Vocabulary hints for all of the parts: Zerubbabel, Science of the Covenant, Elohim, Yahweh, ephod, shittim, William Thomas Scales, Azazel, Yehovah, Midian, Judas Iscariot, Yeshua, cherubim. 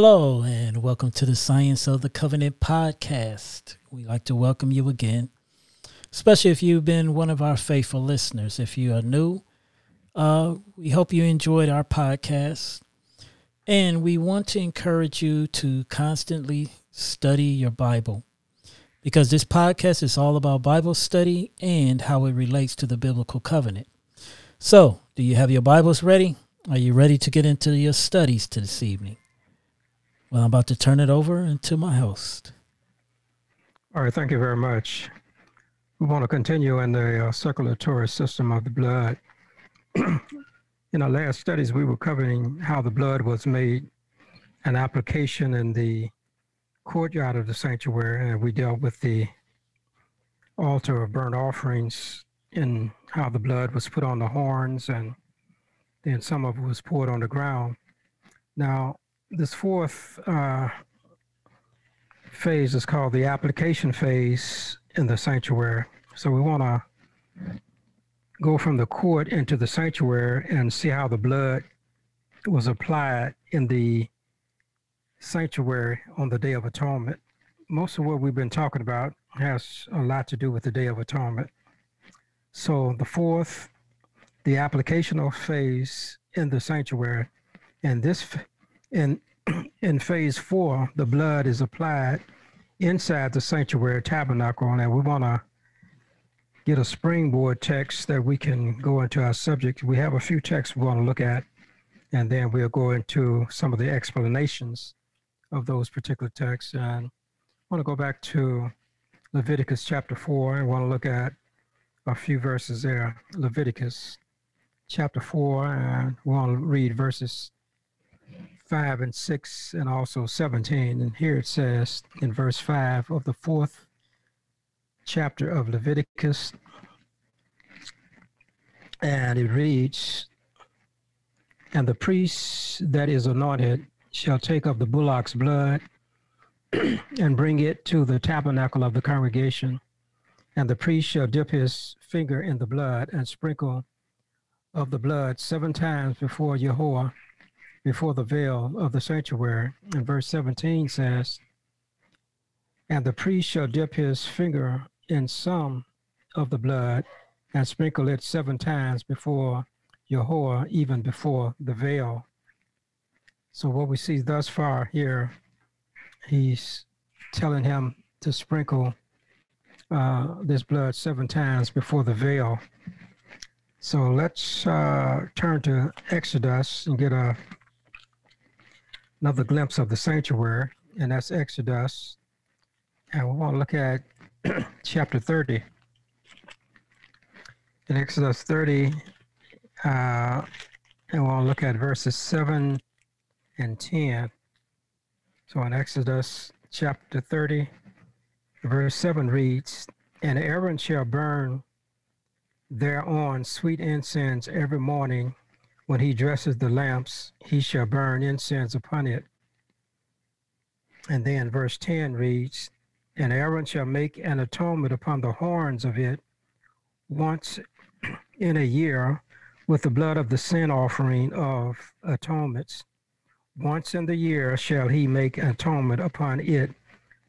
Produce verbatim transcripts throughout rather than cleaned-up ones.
Hello and welcome to the Science of the Covenant podcast. We'd like to welcome you again, especially if you've been one of our faithful listeners. If you are new, uh, we hope you enjoyed our podcast. And we want to encourage you to constantly study your Bible, because this podcast is all about Bible study and how it relates to the biblical covenant. So, do you have your Bibles ready? Are you ready to get into your studies to this evening? Well, I'm about to turn it over to my host. All right, thank you very much. We want to continue in the uh, circulatory system of the blood. In our last studies, we were covering how the blood was made an application in the courtyard of the sanctuary, and we dealt with the altar of burnt offerings and how the blood was put on the horns, and then some of it was poured on the ground. Now, this fourth uh, phase is called the application phase in the sanctuary. So we want to go from the court into the sanctuary and see how the blood was applied in the sanctuary on the Day of Atonement. Most of what we've been talking about has a lot to do with the Day of Atonement. So the fourth, the applicational phase in the sanctuary, and this And in phase four, the blood is applied inside the sanctuary tabernacle. And we want to get a springboard text that we can go into our subject. We have a few texts we want to look at, and then we'll go into some of the explanations of those particular texts. And I want to go back to Leviticus chapter four and want to look at a few verses there. Leviticus chapter four, and we want to read verses five and six and also seventeen. And here it says in verse five of the fourth chapter of Leviticus, and it reads, "And the priest that is anointed shall take of the bullock's blood and bring it to the tabernacle of the congregation, and the priest shall dip his finger in the blood and sprinkle of the blood seven times before Yehovah, before the veil of the sanctuary." And verse seventeen says, "And the priest shall dip his finger in some of the blood and sprinkle it seven times before Yehovah, even before the veil." So what we see thus far here, he's telling him to sprinkle uh, this blood seven times before the veil. So let's uh, turn to Exodus and get a another glimpse of the sanctuary, and that's Exodus. And we want to look at chapter thirty. In Exodus thirty, uh, and we want to look at verses seven and ten. So in Exodus chapter thirty, verse seven reads, "And Aaron shall burn thereon sweet incense every morning. When he dresses the lamps, he shall burn incense upon it." And then verse ten reads, "And Aaron shall make an atonement upon the horns of it once in a year with the blood of the sin offering of atonements. Once in the year shall he make atonement upon it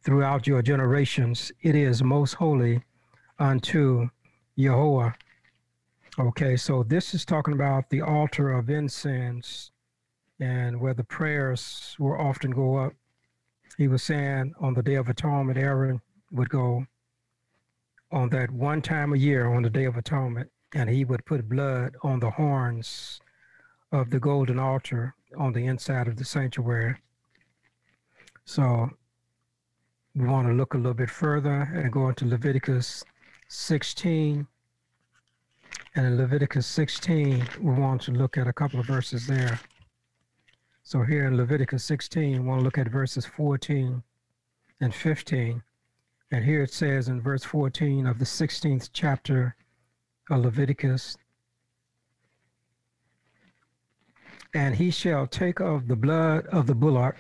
throughout your generations. It is most holy unto Yehovah." Okay, so this is talking about the altar of incense and where the prayers were often go up. He was saying on the Day of Atonement, Aaron would go on that one time a year on the Day of Atonement, and he would put blood on the horns of the golden altar on the inside of the sanctuary. So we want to look a little bit further and go into Leviticus sixteen. And in Leviticus sixteen, we want to look at a couple of verses there. So here in Leviticus sixteen, we want to look at verses fourteen and fifteen. And here it says in verse fourteen of the sixteenth chapter of Leviticus, "And he shall take of the blood of the bullock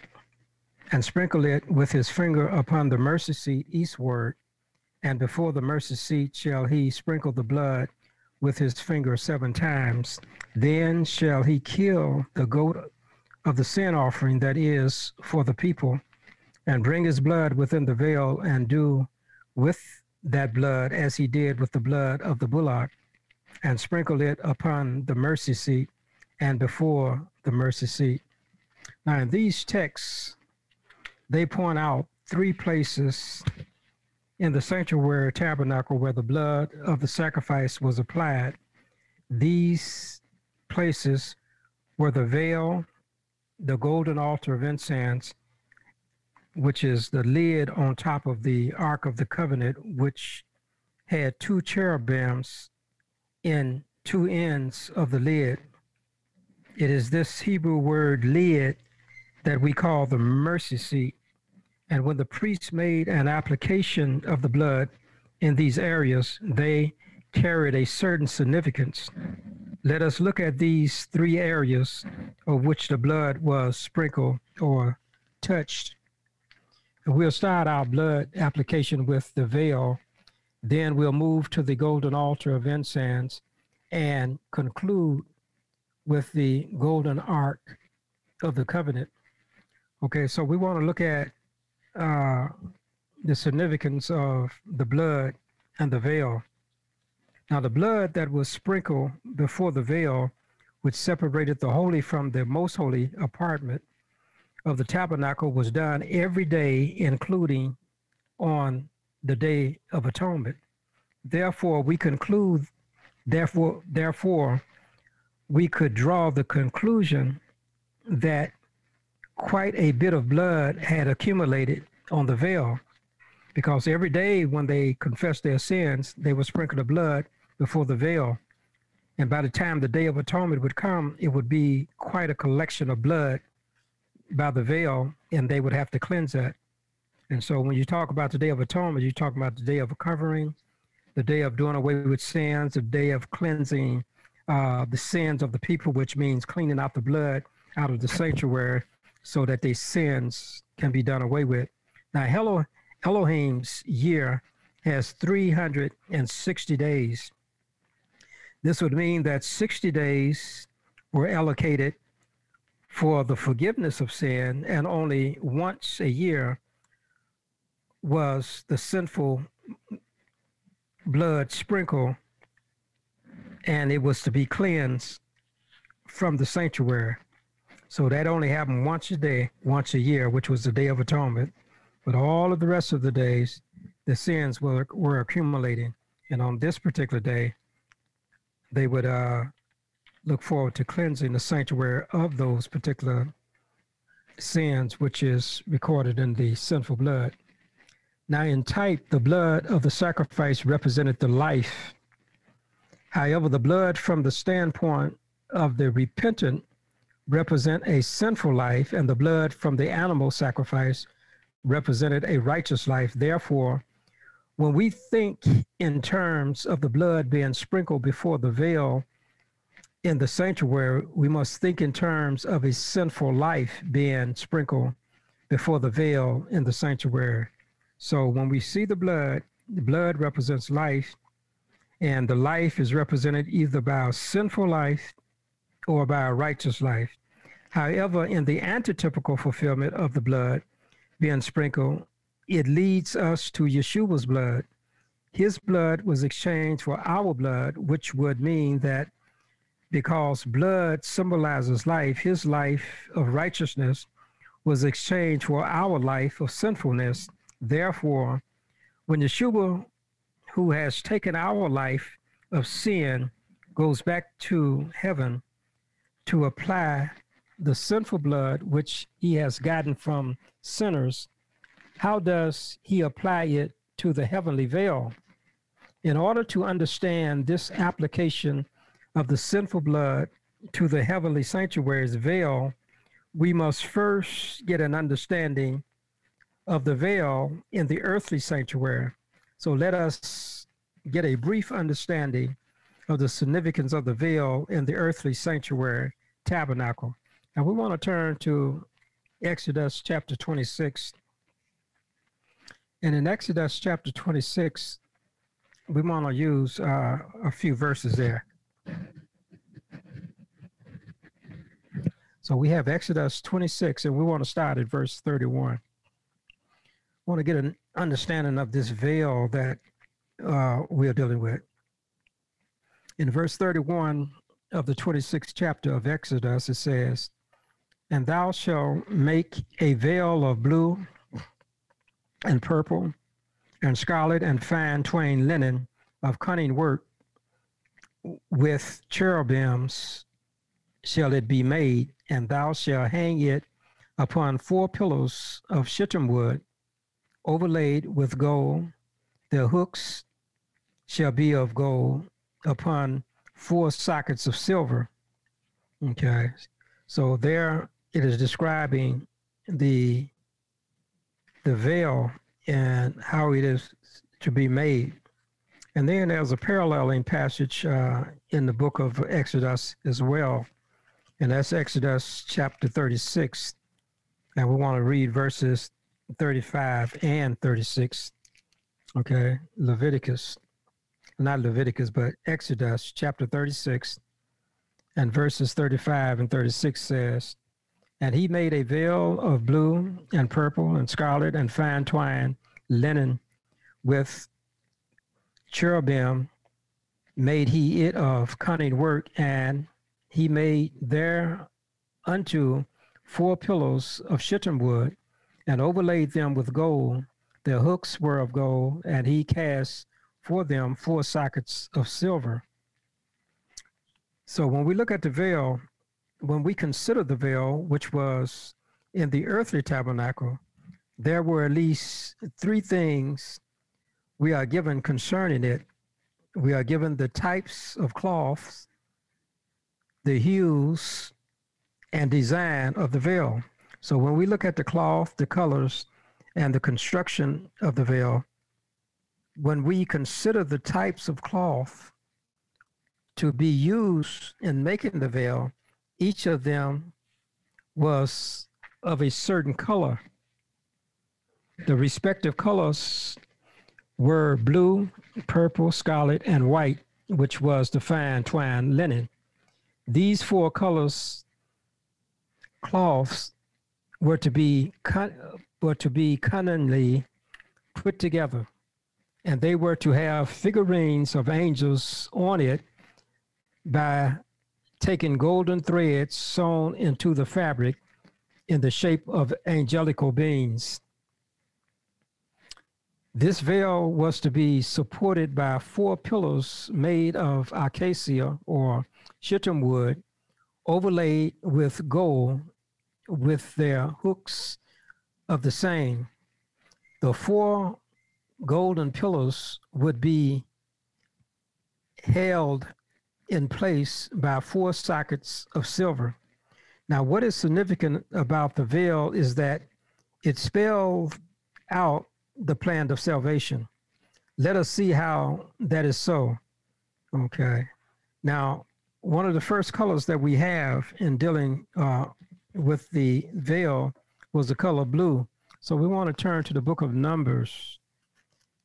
and sprinkle it with his finger upon the mercy seat eastward, and before the mercy seat shall he sprinkle the blood with his finger seven times. Then shall he kill the goat of the sin offering that is for the people, and bring his blood within the veil, and do with that blood as he did with the blood of the bullock, and sprinkle it upon the mercy seat and before the mercy seat. Now, in these texts, they point out three places in the sanctuary tabernacle where the blood of the sacrifice was applied. These places were the veil, the golden altar of incense, which is the lid on top of the Ark of the Covenant, which had two cherubims in two ends of the lid. It is this Hebrew word lid that we call the mercy seat. And when the priests made an application of the blood in these areas, they carried a certain significance. Let us look at these three areas of which the blood was sprinkled or touched. We'll start our blood application with the veil. Then we'll move to the golden altar of incense and conclude with the golden ark of the covenant. Okay, so we want to look at uh, the significance of the blood and the veil. Now, the blood that was sprinkled before the veil, which separated the holy from the most holy apartment of the tabernacle, was done every day, including on the Day of Atonement. Therefore, we conclude, therefore, therefore, we could draw the conclusion that quite a bit of blood had accumulated on the veil, because every day when they confessed their sins, they would sprinkle the blood before the veil. And by the time the Day of Atonement would come, it would be quite a collection of blood by the veil, and they would have to cleanse that. And so when you talk about the Day of Atonement, you talk about the day of covering, the day of doing away with sins, the day of cleansing uh, the sins of the people, which means cleaning out the blood out of the sanctuary so that their sins can be done away with. Now, Hello, Elohim's year has three hundred sixty days. This would mean that sixty days were allocated for the forgiveness of sin, and only once a year was the sinful blood sprinkled, and it was to be cleansed from the sanctuary. So that only happened once a day, once a year, which was the Day of Atonement. But all of the rest of the days, the sins were, were accumulating. And on this particular day, they would uh, look forward to cleansing the sanctuary of those particular sins, which is recorded in the sinful blood. Now, in type, the blood of the sacrifice represented the life. However, the blood from the standpoint of the repentant represent a sinful life, and the blood from the animal sacrifice represented a righteous life. Therefore, when we think in terms of the blood being sprinkled before the veil in the sanctuary, we must think in terms of a sinful life being sprinkled before the veil in the sanctuary. So when we see the blood, the blood represents life, and the life is represented either by a sinful life or by a righteous life. However, in the antitypical fulfillment of the blood being sprinkled, it leads us to Yeshua's blood. His blood was exchanged for our blood, which would mean that because blood symbolizes life, his life of righteousness was exchanged for our life of sinfulness. Therefore, when Yeshua, who has taken our life of sin, goes back to heaven to apply the sinful blood which he has gotten from sinners, how does he apply it to the heavenly veil? In order to understand this application of the sinful blood to the heavenly sanctuary's veil, we must first get an understanding of the veil in the earthly sanctuary. So let us get a brief understanding of the significance of the veil in the earthly sanctuary tabernacle. And we want to turn to Exodus chapter twenty-six. And in Exodus chapter twenty-six, we want to use uh, a few verses there. So we have Exodus twenty-six, and we want to start at verse thirty-one. Want to get an understanding of this veil that uh, we are dealing with. In verse thirty-one of the twenty-sixth chapter of Exodus, it says, "And thou shalt make a veil of blue and purple and scarlet and fine twain linen of cunning work. With cherubims shall it be made, and thou shalt hang it upon four pillars of shittim wood, overlaid with gold. Their hooks shall be of gold upon four sockets of silver." Okay, so there it is describing the the veil and how it is to be made. And then there's a paralleling passage uh, in the book of Exodus as well, and that's Exodus chapter thirty-six, and we want to read verses thirty-five and thirty-six. Okay, Leviticus, not Leviticus, but Exodus chapter thirty-six and verses thirty-five and thirty-six says, "And he made a veil of blue and purple and scarlet and fine twined linen with cherubim made he it of cunning work, and he made there unto four pillars of shittim wood, and overlaid them with gold. Their hooks were of gold, and he cast for them four sockets of silver." So when we look at the veil, when we consider the veil, which was in the earthly tabernacle, there were at least three things we are given concerning it. We are given the types of cloths, the hues, and design of the veil. So when we look at the cloth, the colors, and the construction of the veil, when we consider the types of cloth to be used in making the veil, each of them was of a certain color. The respective colors were blue, purple, scarlet, and white, which was the fine twined linen. These four colors cloths were to be were to be cunningly put together, and they were to have figurines of angels on it by taking golden threads sewn into the fabric in the shape of angelical beings. This veil was to be supported by four pillars made of acacia or shittim wood, overlaid with gold, with their hooks of the same. The four golden pillars would be held in place by four sockets of silver. Now, what is significant about the veil is that it spells out the plan of salvation. Let us see how that is so. Okay. Now, one of the first colors that we have in dealing uh, with the veil was the color blue. So we want to turn to the book of Numbers.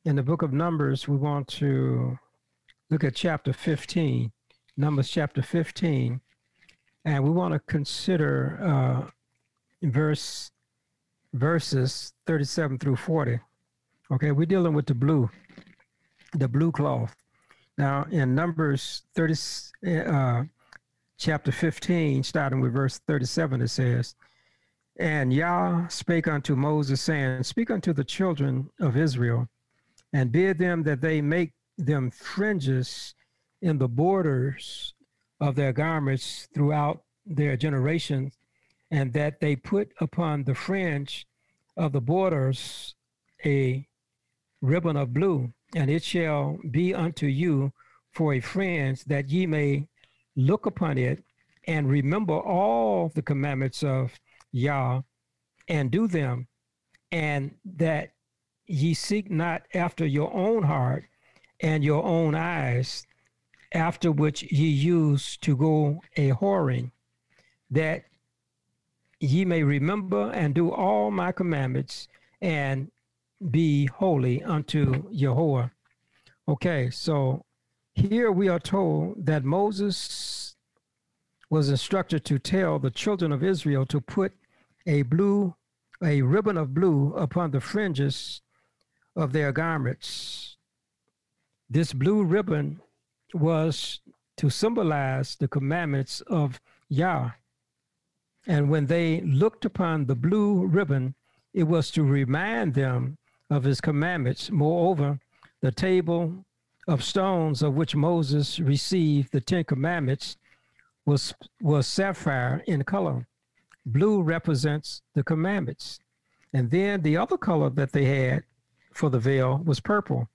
In the book of Numbers, we want to look at chapter fifteen, Numbers chapter fifteen, and we want to consider uh, verse verses thirty-seven through forty. Okay, we're dealing with the blue, the blue cloth. Now, in Numbers thirty, uh, chapter fifteen, starting with verse thirty-seven, it says, "And Yah spake unto Moses, saying, Speak unto the children of Israel, and bid them that they make them fringes in the borders of their garments throughout their generations, and that they put upon the fringe of the borders a ribbon of blue, and it shall be unto you for a fringe, that ye may look upon it, and remember all the commandments of Yah, and do them, and that ye seek not after your own heart and your own eyes, after which ye used to go a whoring, that ye may remember and do all my commandments, and be holy unto Yehovah." Okay, so here we are told that Moses was instructed to tell the children of Israel to put a blue, a ribbon of blue upon the fringes of their garments. This blue ribbon was to symbolize the commandments of Yah. And when they looked upon the blue ribbon, it was to remind them of his commandments. Moreover, the table of stones of which Moses received the Ten Commandments was, was sapphire in color. Blue represents the commandments. And then the other color that they had for the veil was purple.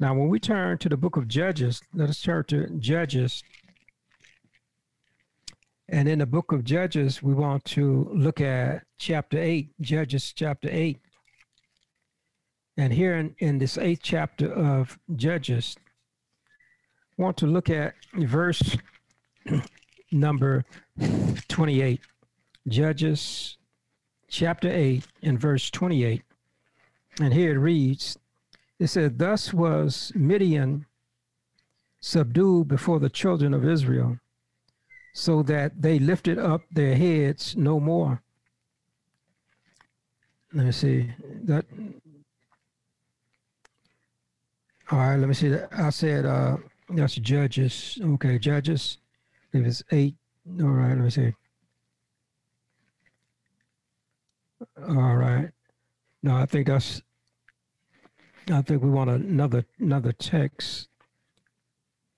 Now, when we turn to the book of Judges, let us turn to Judges. And in the book of Judges, we want to look at chapter eight, Judges chapter eight. And here in, in this eighth chapter of Judges, I want to look at verse number twenty-eight. Judges chapter eight and verse twenty-eight. And here it reads, it said, "Thus was Midian subdued before the children of Israel, so that they lifted up their heads no more." Let me see that. All right, let me see that. I said, uh, that's Judges. Okay, Judges. If it's eight, all right, let me see. All right. No, I think that's, I think we want another, another text.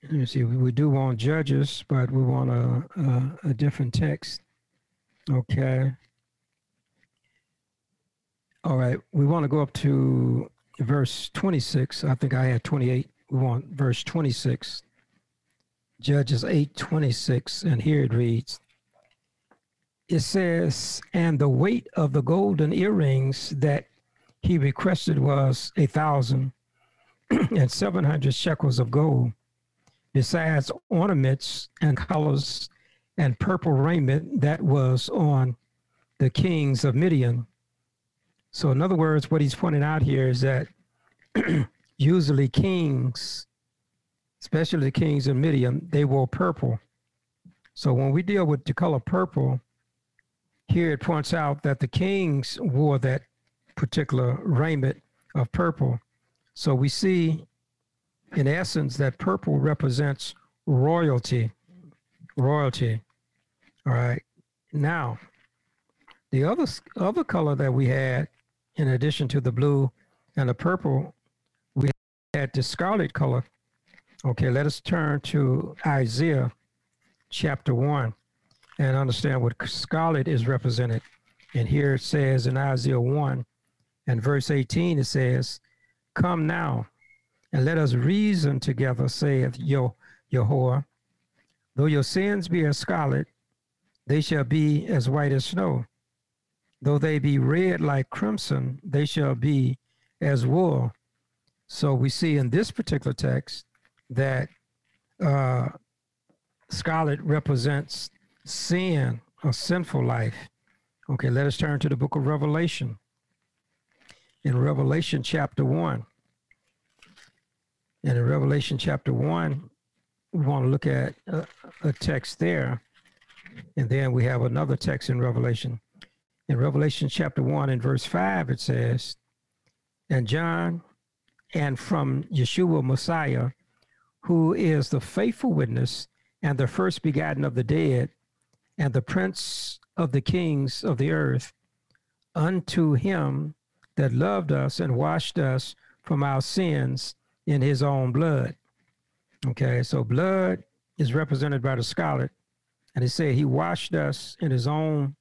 Let me see, we do want Judges, but we want a, a, a different text. Okay. All right, we want to go up to verse twenty-six. I think I had twenty-eight. We want verse twenty-six. Judges eight twenty-six, and here it reads. It says, "And the weight of the golden earrings that he requested was a thousand and seven hundred shekels of gold, besides ornaments and colors and purple raiment that was on the kings of Midian." So in other words, what he's pointing out here is that usually kings, especially the kings of Midian, they wore purple. So when we deal with the color purple, here it points out that the kings wore that particular raiment of purple. So we see, in essence, that purple represents royalty, royalty. All right. Now, the other other color that we had, in addition to the blue and the purple, we had the scarlet color. Okay, let us turn to Isaiah chapter one and understand what scarlet is represented. And here it says in Isaiah one and verse eighteen, it says, "Come now, and let us reason together, saith Yehovah. Though your sins be as scarlet, they shall be as white as snow. Though they be red like crimson, they shall be as wool." So we see in this particular text that uh, scarlet represents sin, a sinful life. Okay, let us turn to the book of Revelation. In Revelation chapter one, And in Revelation chapter one, we want to look at a, a text there. And then we have another text in Revelation. In Revelation chapter one and verse five, it says, "And John, and from Yeshua Messiah, who is the faithful witness and the first begotten of the dead, and the prince of the kings of the earth, unto him that loved us and washed us from our sins in his own blood." Okay, so blood is represented by the scarlet, and it said he washed us in his own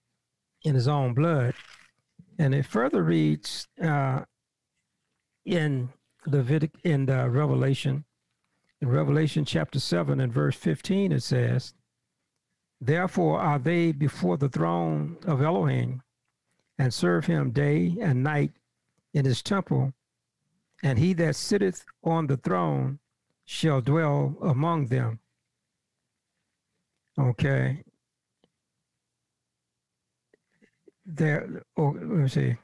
in his own blood. And it further reads uh, in Levitic in the Revelation, in Revelation chapter seven and verse fifteen, it says, "Therefore are they before the throne of Elohim, and serve him day and night in his temple. And he that sitteth on the throne shall dwell among them." Okay. There, oh, let me see.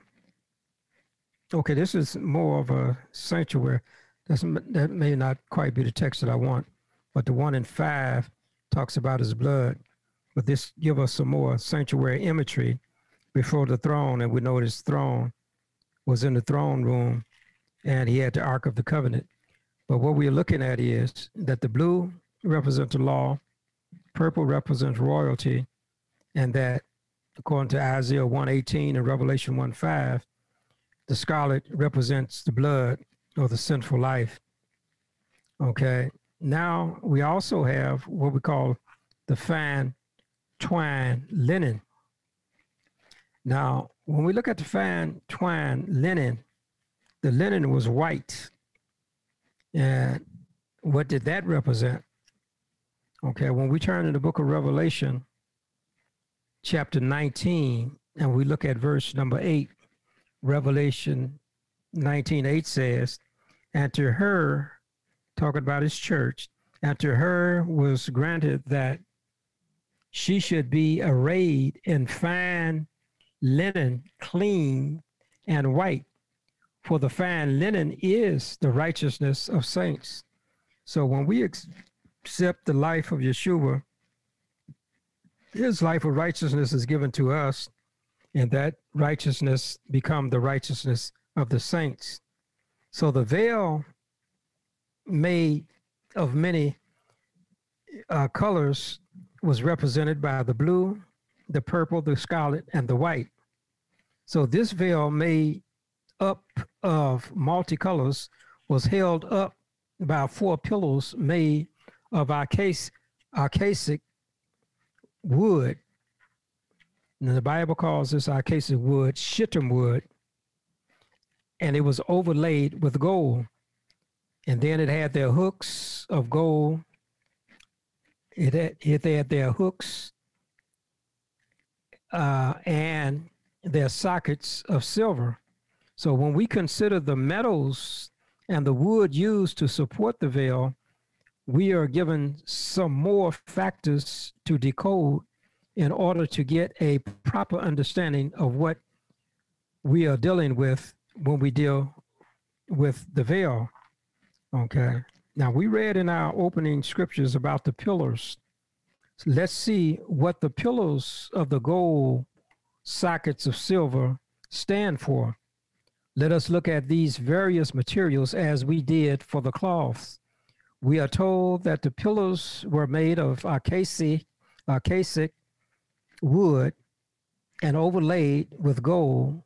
Okay, this is more of a sanctuary. That's, that may not quite be the text that I want, but the one in five talks about his blood. But this give us some more sanctuary imagery before the throne. And we know his throne was in the throne room, and he had the Ark of the Covenant. But what we're looking at is that the blue represents the law, purple represents royalty, and that according to Isaiah one eighteen and Revelation one five, the scarlet represents the blood or the sinful life. Okay, now we also have what we call the fine twine linen. Now, when we look at the fine twine linen, the linen was white. And what did that represent? Okay, when we turn to the book of Revelation, chapter nineteen, and we look at verse number eight, Revelation nineteen eight says, and to her, talking about his church, and to her was granted that she should be arrayed in fine linen, clean and white, for the fine linen is the righteousness of saints. So when we accept the life of Yeshua, his life of righteousness is given to us, and that righteousness become the righteousness of the saints. So the veil made of many uh, colors was represented by the blue, the purple, the scarlet, and the white. So this veil made up of multicolors was held up by four pillars made of acacia wood. And the Bible calls this acacia wood shittim wood. And it was overlaid with gold. And then it had their hooks of gold. It had, it had their hooks uh, and their sockets of silver. So when we consider the metals and the wood used to support the veil, we are given some more factors to decode in order to get a proper understanding of what we are dealing with when we deal with the veil. Okay, now we read in our opening scriptures about the pillars. So let's see what the pillars of the gold sockets of silver stand for. Let us look at these various materials as we did for the cloths. We are told that the pillars were made of acacia, acacia wood and overlaid with gold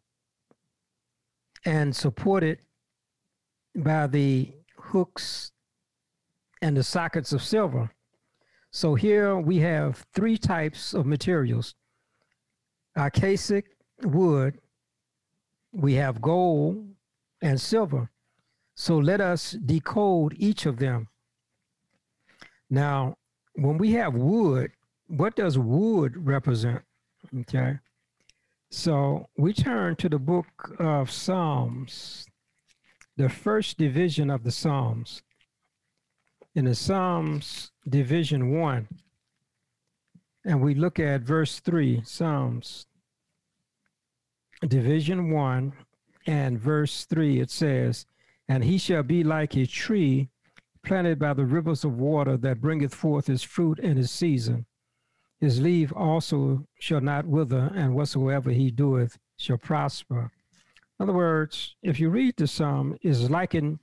and supported by the hooks and the sockets of silver. So here we have three types of materials. Acacia wood, we have gold and silver. So let us decode each of them. Now, when we have wood, what does wood represent? Okay. So we turn to the book of Psalms, the first division of the Psalms. In the Psalms division one, and we look at verse three, Psalms division one and verse three, it says, and he shall be like a tree planted by the rivers of water that bringeth forth his fruit in his season. His leaf also shall not wither, and whatsoever he doeth shall prosper. In other words, if you read the Psalm, is likened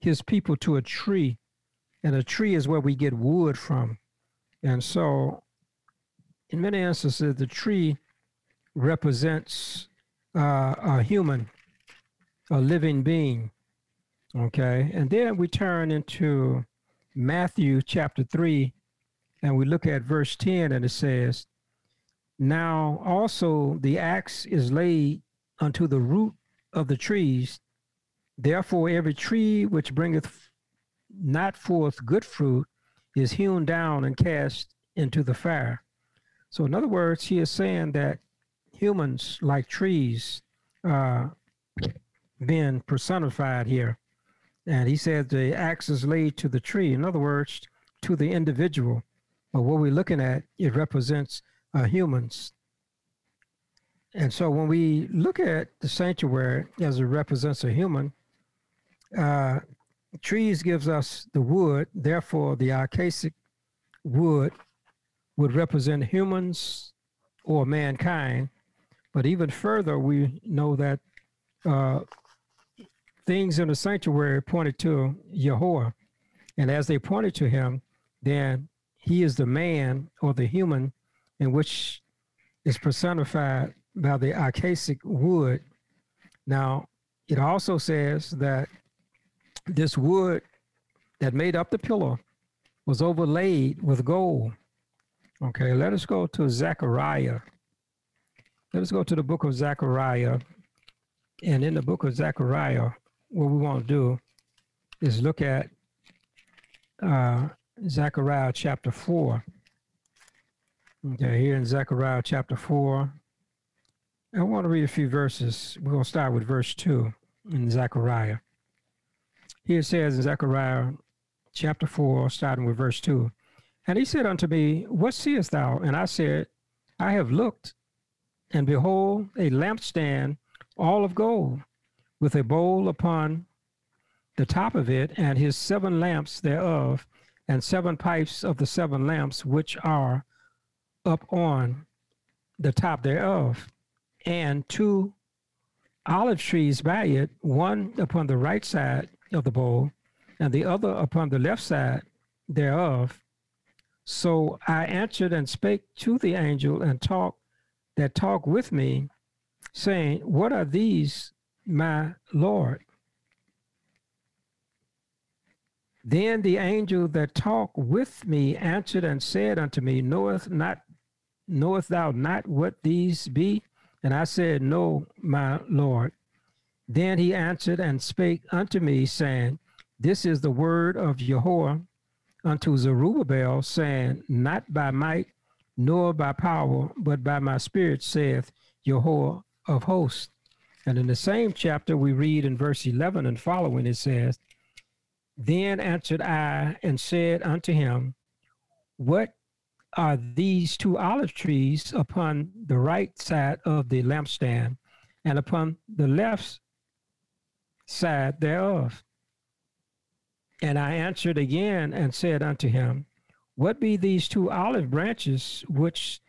his people to a tree, and a tree is where we get wood from. And so in many instances, the tree represents uh, a human, a living being, okay? And then we turn into Matthew chapter three, and we look at verse ten, and it says, now also the axe is laid unto the root of the trees. Therefore every tree which bringeth not forth good fruit is hewn down and cast into the fire. So in other words, he is saying that humans, like trees, are uh, being personified here. And he said the axe is laid to the tree, in other words, to the individual. But what we're looking at, it represents uh, humans. And so when we look at the sanctuary as it represents a human, uh, trees gives us the wood, therefore the acacia wood would represent humans or mankind. But even further, we know that uh, things in the sanctuary pointed to Yehovah. And as they pointed to him, then he is the man or the human in which is personified by the acacia wood. Now, it also says that this wood that made up the pillar was overlaid with gold. Okay, let us go to Zechariah. Let us go to the book of Zechariah. And in the book of Zechariah, what we want to do is look at uh, Zechariah chapter four. Okay, here in Zechariah chapter four, I want to read a few verses. We're going to start with verse two in Zechariah. Here it says in Zechariah chapter four, starting with verse two, "And he said unto me, What seest thou? And I said, I have looked, and behold, a lampstand all of gold, with a bowl upon the top of it, and his seven lamps thereof, and seven pipes of the seven lamps which are up on the top thereof, and two olive trees by it, one upon the right side of the bowl, and the other upon the left side thereof. So I answered and spake to the angel and talked that talked with me, saying, What are these, my Lord? Then the angel that talked with me answered and said unto me, Knoweth not, knowest thou not what these be? And I said, No, my Lord. Then he answered and spake unto me, saying, This is the word of Yehovah unto Zerubbabel, saying, Not by might, nor by power, but by my spirit, saith Yehovah of hosts." And in the same chapter, we read in verse eleven and following, it says, Then answered I and said unto him, What are these two olive trees upon the right side of the lampstand, and upon the left side thereof? And I answered again and said unto him, What be these two olive branches which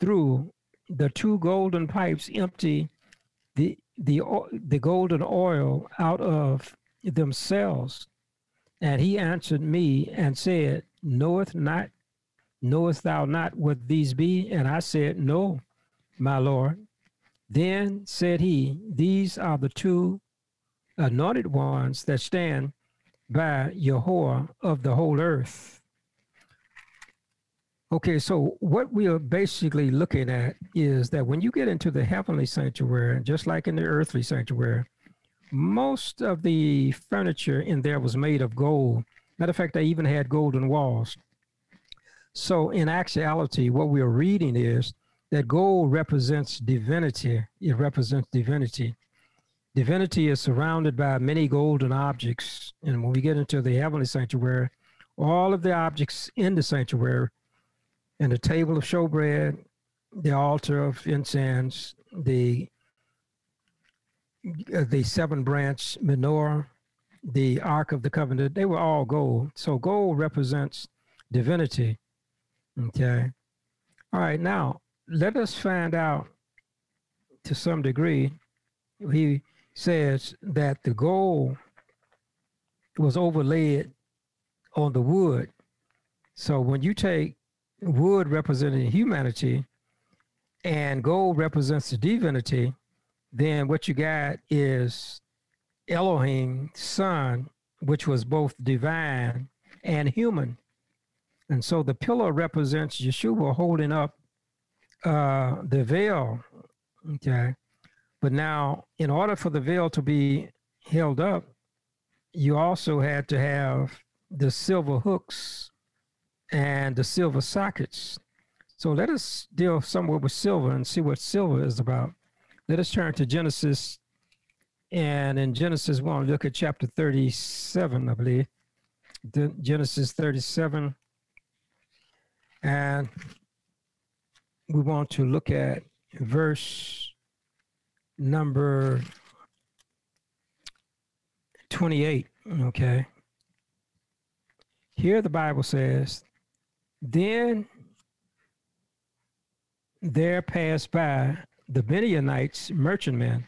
through the two golden pipes empty the the the golden oil out of themselves? And he answered me and said, Knoweth not, knowest thou not what these be? And I said, No, my Lord. Then said he, These are the two anointed ones that stand by Yehovah of the whole earth. Okay, so what we are basically looking at is that when you get into the heavenly sanctuary, just like in the earthly sanctuary, most of the furniture in there was made of gold. Matter of fact, they even had golden walls. So in actuality, what we are reading is that gold represents divinity. It represents divinity. Divinity is surrounded by many golden objects. And when we get into the heavenly sanctuary, all of the objects in the sanctuary, and the table of showbread, the altar of incense, the the seven branch menorah, the Ark of the Covenant, they were all gold. So gold represents divinity. Okay. All right. Now, let us find out to some degree. He says that the gold was overlaid on the wood. So when you take wood representing humanity and gold represents the divinity, then what you got is Elohim, son, which was both divine and human. And so the pillar represents Yeshua holding up uh, the veil, okay? But now, in order for the veil to be held up, you also had to have the silver hooks and the silver sockets. So let us deal somewhat with silver and see what silver is about. Let us turn to Genesis, and in Genesis, we want to look at chapter thirty-seven, I believe. The Genesis thirty-seven, and we want to look at verse number twenty-eight, okay? Here the Bible says, Then there passed by the Midianites merchantmen,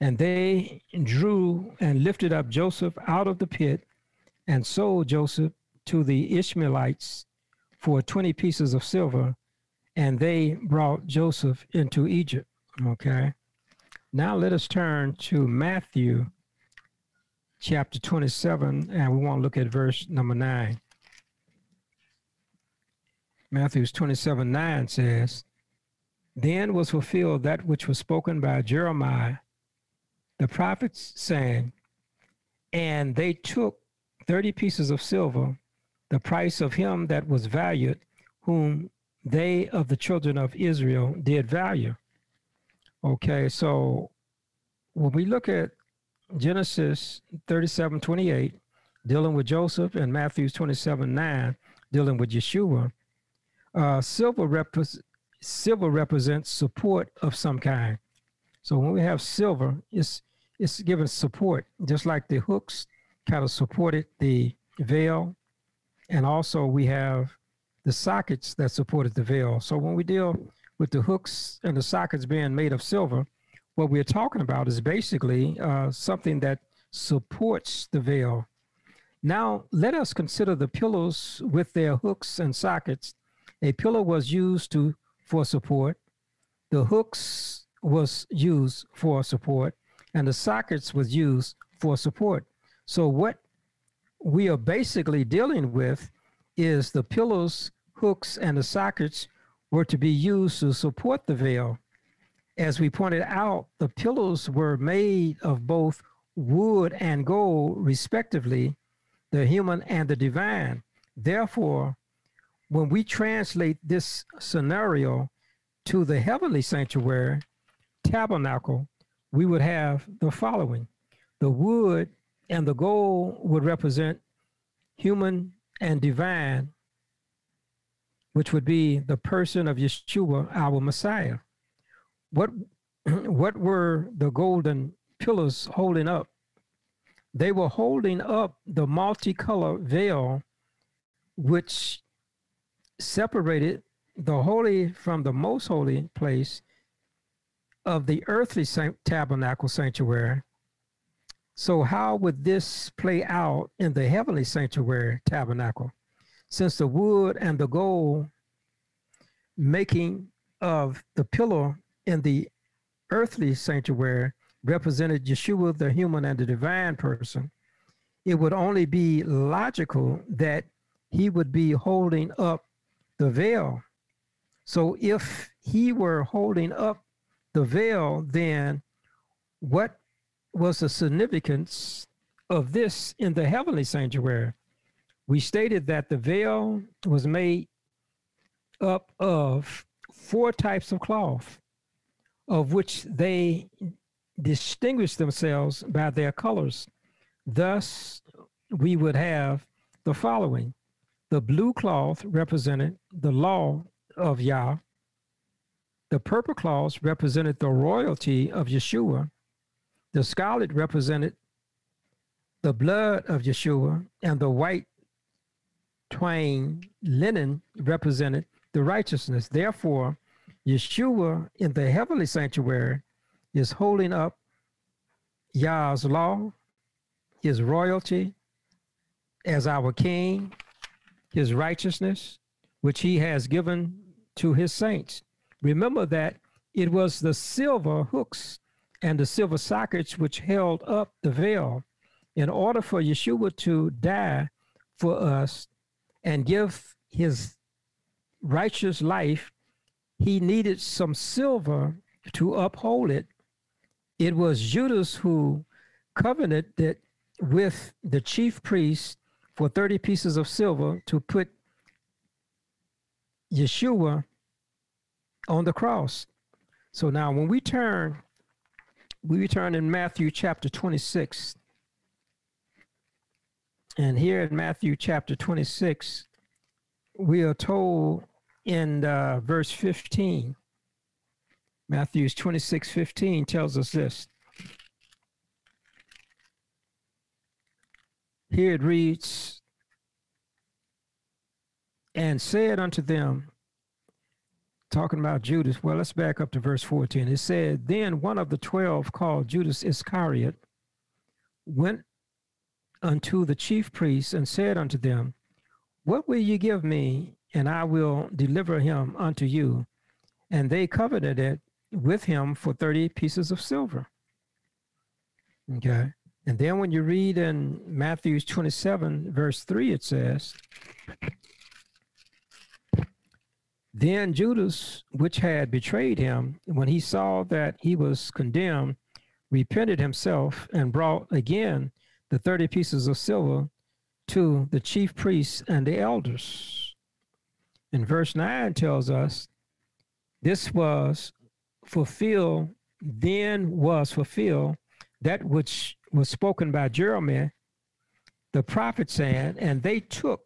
and they drew and lifted up Joseph out of the pit and sold Joseph to the Ishmaelites for twenty pieces of silver, and they brought Joseph into Egypt. Okay. Now let us turn to Matthew chapter twenty-seven, and we want to look at verse number nine. Matthew twenty-seven nine says, "Then was fulfilled that which was spoken by Jeremiah the prophet, saying, and they took thirty pieces of silver, the price of him that was valued, whom they of the children of Israel did value." Okay, so when we look at Genesis thirty-seven twenty-eight, dealing with Joseph, and Matthew twenty-seven nine, dealing with Yeshua, uh, silver, rep- silver represents support of some kind. So when we have silver, it's, it's given support, just like the hooks kind of supported the veil. And also we have the sockets that supported the veil. So when we deal with the hooks and the sockets being made of silver, what we're talking about is basically uh, something that supports the veil. Now, let us consider the pillars with their hooks and sockets. A pillar was used to for support. The hooks was used for support, and the sockets was used for support. So what we are basically dealing with is the pillars, hooks, and the sockets were to be used to support the veil. As we pointed out, the pillars were made of both wood and gold, respectively, the human and the divine. Therefore, when we translate this scenario to the heavenly sanctuary, tabernacle, we would have the following. The wood and the gold would represent human and divine, which would be the person of Yeshua, our Messiah. What, what were the golden pillars holding up? They were holding up the multicolored veil, which separated the holy from the most holy place of the earthly tabernacle sanctuary. So how would this play out in the heavenly sanctuary tabernacle? Since the wood and the gold making of the pillar in the earthly sanctuary represented Yeshua, the human and the divine person, it would only be logical that he would be holding up the veil. So if he were holding up the veil, then what was the significance of this in the heavenly sanctuary? We stated that the veil was made up of four types of cloth, of which they distinguish themselves by their colors. Thus, we would have the following. The blue cloth represented the law of Yah. The purple cloth represented the royalty of Yeshua. The scarlet represented the blood of Yeshua, and the white twain linen represented the righteousness. Therefore, Yeshua in the heavenly sanctuary is holding up Yah's law, his royalty as our king, his righteousness, which he has given to his saints. Remember that it was the silver hooks and the silver sockets which held up the veil. In order for Yeshua to die for us and give his righteous life, he needed some silver to uphold it. It was Judas who covenanted with the chief priest for thirty pieces of silver to put Yeshua on the cross. So now when we turn, we return in Matthew chapter twenty-six. And here in Matthew chapter twenty-six, we are told in uh, verse fifteen, Matthew twenty-six fifteen tells us this. Here it reads, "And said unto them, talking about Judas. Well, let's back up to verse fourteen. It said, then one of the twelve, called Judas Iscariot, went unto the chief priests and said unto them, what will ye give me, and I will deliver him unto you? And they coveted it with him for thirty pieces of silver. Okay. And then when you read in Matthew twenty-seven, verse three, it says, then Judas, which had betrayed him, when he saw that he was condemned, repented himself and brought again the thirty pieces of silver to the chief priests and the elders. And verse nine tells us, this was fulfilled, then was fulfilled that which was spoken by Jeremiah the prophet, saying, and they took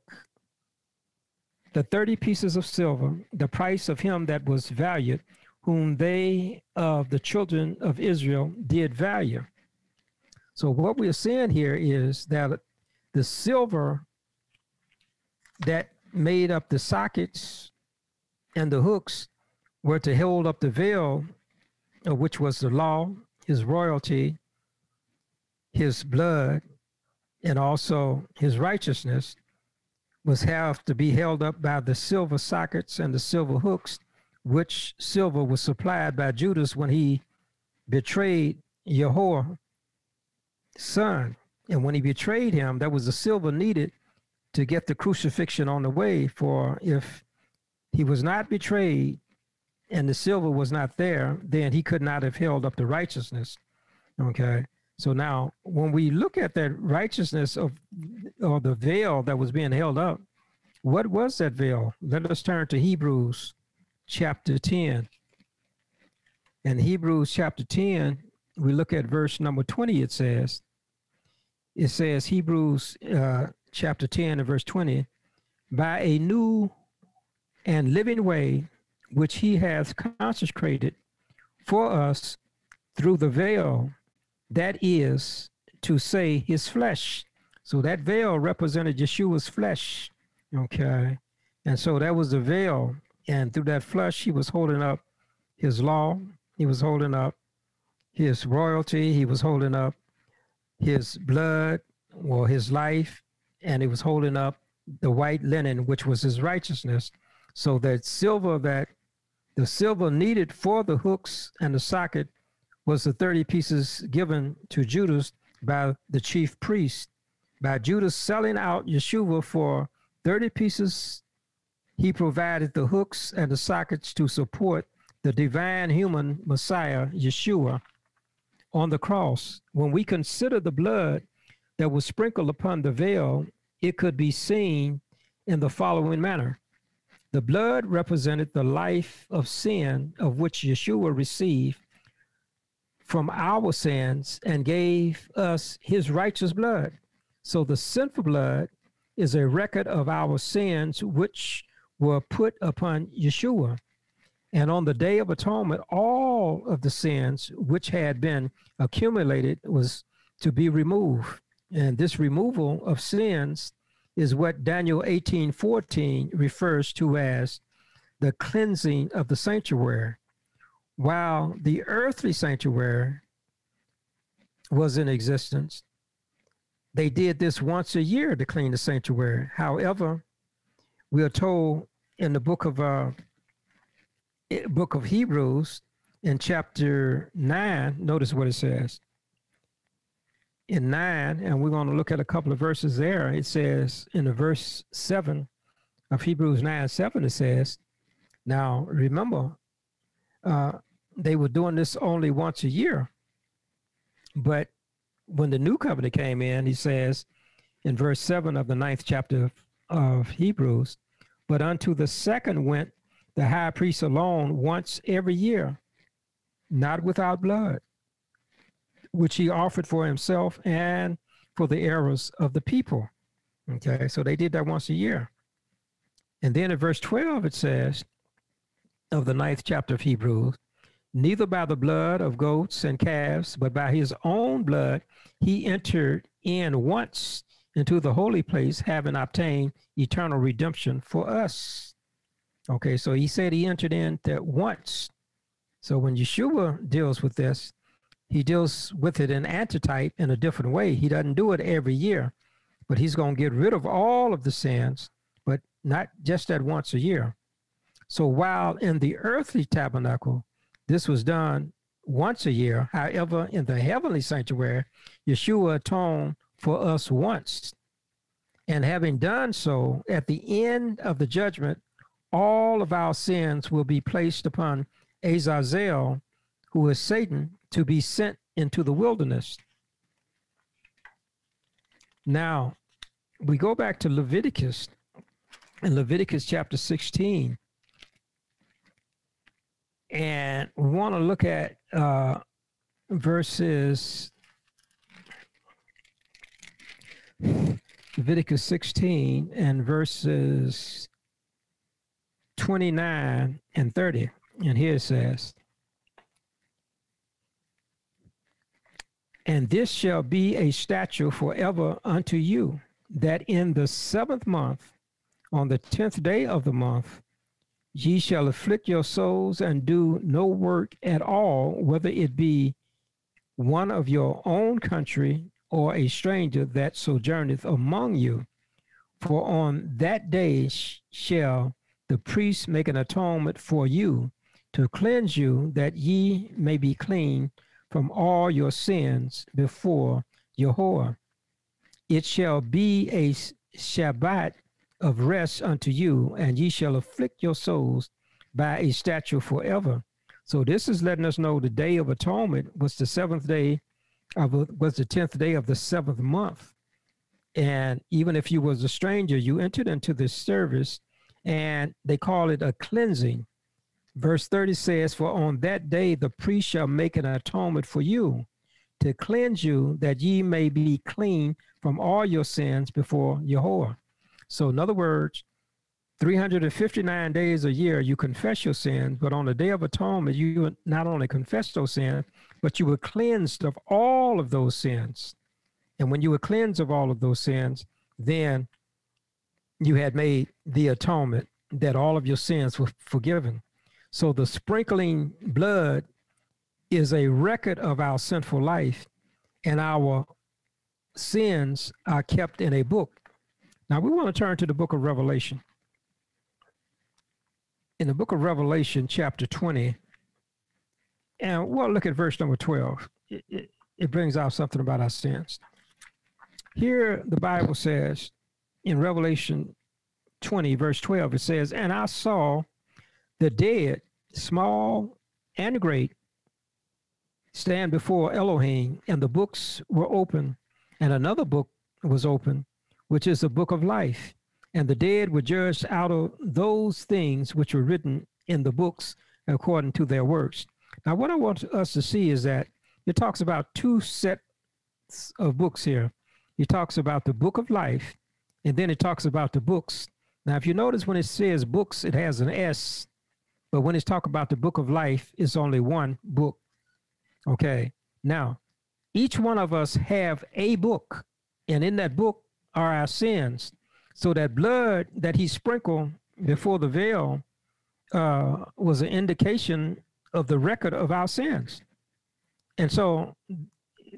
the thirty pieces of silver, the price of him that was valued, whom they of the children of Israel did value. So what we are seeing here is that the silver that made up the sockets and the hooks were to hold up the veil, which was the law, his royalty, his blood, and also his righteousness, was have to be held up by the silver sockets and the silver hooks, which silver was supplied by Judas when he betrayed Yehoah's son. And when he betrayed him, that was the silver needed to get the crucifixion on the way, for if he was not betrayed and the silver was not there, then he could not have held up the righteousness. Okay. So now, when we look at that righteousness of, or the veil that was being held up, what was that veil? Let us turn to Hebrews chapter ten. In Hebrews chapter ten, we look at verse number twenty, it says. It says, Hebrews chapter ten and verse twenty, by a new and living way, which he hath consecrated for us through the veil, that is to say, his flesh. So that veil represented Yeshua's flesh. Okay. And so that was the veil. And through that flesh, he was holding up his law. He was holding up his royalty. He was holding up his blood or his life. And he was holding up the white linen, which was his righteousness. So that silver that the silver needed for the hooks and the socket was the thirty pieces given to Judas by the chief priest. By Judas selling out Yeshua for thirty pieces, he provided the hooks and the sockets to support the divine human Messiah, Yeshua, on the cross. When we consider the blood that was sprinkled upon the veil, it could be seen in the following manner. The blood represented the life of sin of which Yeshua received from our sins and gave us his righteous blood. So the sinful blood is a record of our sins which were put upon Yeshua. And on the Day of Atonement, all of the sins which had been accumulated was to be removed. And this removal of sins is what Daniel eighteen fourteen refers to as the cleansing of the sanctuary. While the earthly sanctuary was in existence, they did this once a year to clean the sanctuary. However, we are told in the book of uh, book of Hebrews in chapter nine, notice what it says. In nine, and we're going to look at a couple of verses there. It says in the verse seven of Hebrews nine seven, it says, now remember, uh, they were doing this only once a year. But when the new covenant came in, he says in verse seven of the ninth chapter of Hebrews, but unto the second went the high priest alone once every year, not without blood, which he offered for himself and for the errors of the people. Okay, so they did that once a year. And then in verse twelve, it says, of the ninth chapter of Hebrews, neither by the blood of goats and calves, but by his own blood, he entered in once into the holy place, having obtained eternal redemption for us. Okay, so he said he entered in that once. So when Yeshua deals with this, he deals with it in antitype in a different way. He doesn't do it every year, but he's going to get rid of all of the sins, but not just that once a year. So while in the earthly tabernacle, this was done once a year, however, in the heavenly sanctuary, Yeshua atoned for us once. And having done so, at the end of the judgment, all of our sins will be placed upon Azazel, who is Satan, to be sent into the wilderness. Now, we go back to Leviticus, in Leviticus chapter sixteen, and we want to look at uh, verses, Leviticus sixteen and verses twenty-nine and thirty. And here it says, "And this shall be a statute forever unto you, that in the seventh month, on the tenth day of the month, ye shall afflict your souls and do no work at all, whether it be one of your own country or a stranger that sojourneth among you. For on that day sh- shall the priest make an atonement for you, to cleanse you, that ye may be clean from all your sins before Yehovah. It shall be a Shabbat of rest unto you, and ye shall afflict your souls by a statute forever." So this is letting us know the Day of Atonement was the seventh day of was the tenth day of the seventh month. And even if you was a stranger, you entered into this service, and they call it a cleansing. Verse thirty says, "For on that day the priest shall make an atonement for you, to cleanse you, that ye may be clean from all your sins before Yehovah." So in other words, three hundred fifty-nine days a year you confess your sins, but on the Day of Atonement you not only confess those sins, but you were cleansed of all of those sins. And when you were cleansed of all of those sins, then you had made the atonement that all of your sins were forgiven. So the sprinkling blood is a record of our sinful life, and our sins are kept in a book. Now we want to turn to the book of Revelation. In the book of Revelation, chapter twenty, and we'll look at verse number twelve. It, it, it brings out something about our sins. Here the Bible says in Revelation twenty, verse twelve, it says, "And I saw the dead, small and great, stand before Elohim, and the books were open, and another book was open, which is the book of life. And the dead were judged out of those things which were written in the books according to their works." Now, what I want us to see is that it talks about two sets of books here. It talks about the book of life, and then it talks about the books. Now, if you notice, when it says books, it has an S. But when it's talking about the book of life, it's only one book. Okay. Now, each one of us have a book, and in that book are our sins. So that blood that he sprinkled before the veil uh, was an indication of the record of our sins. And so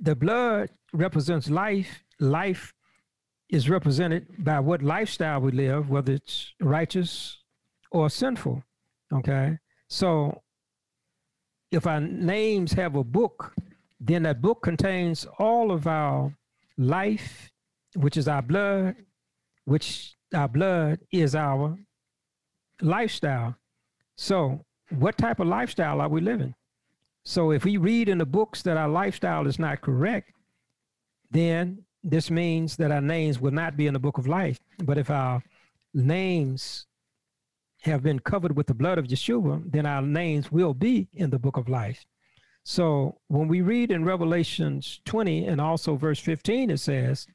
the blood represents life. Life is represented by what lifestyle we live, whether it's righteous or sinful. Okay, so if our names have a book, then that book contains all of our life, which is our blood, which our blood is our lifestyle. So what type of lifestyle are we living? So if we read in the books that our lifestyle is not correct, then this means that our names will not be in the book of life. But if our names have been covered with the blood of Yeshua, then our names will be in the book of life. So when we read in Revelations twenty and also verse fifteen, it says,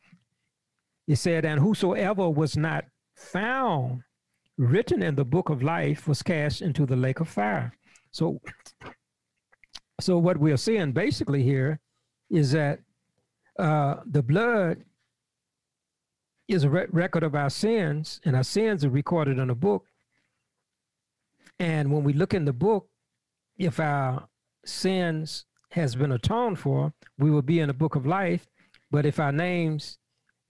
it said, "And whosoever was not found written in the book of life was cast into the lake of fire." So, so what we are seeing basically here is that uh, the blood is a re- record of our sins, and our sins are recorded in a book. And when we look in the book, if our sins has been atoned for, we will be in the book of life. But if our names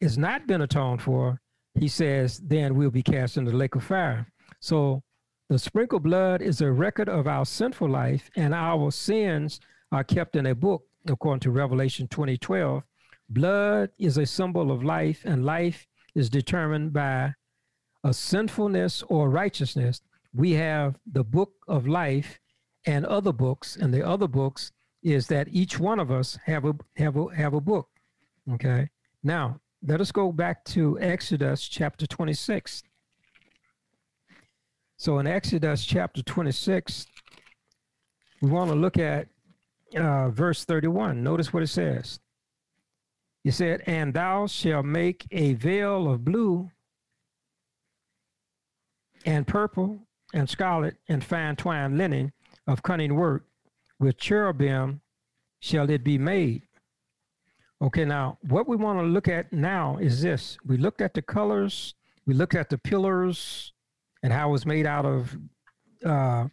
is not been atoned for, he says, then we'll be cast into the lake of fire. So the sprinkled blood is a record of our sinful life, and our sins are kept in a book, according to Revelation twenty twelve. Blood is a symbol of life, and life is determined by a sinfulness or righteousness. We have the book of life and other books, and the other books is that each one of us have a have a, have a book. Okay, now let us go back to Exodus chapter twenty-six. So in Exodus chapter twenty-six, we want to look at uh, verse thirty-one. Notice what it says. It said, "And thou shalt make a veil of blue and purple and scarlet and fine twined linen of cunning work. With cherubim shall it be made." Okay, now what we want to look at now is this. We looked at the colors, we looked at the pillars and how it was made out of uh,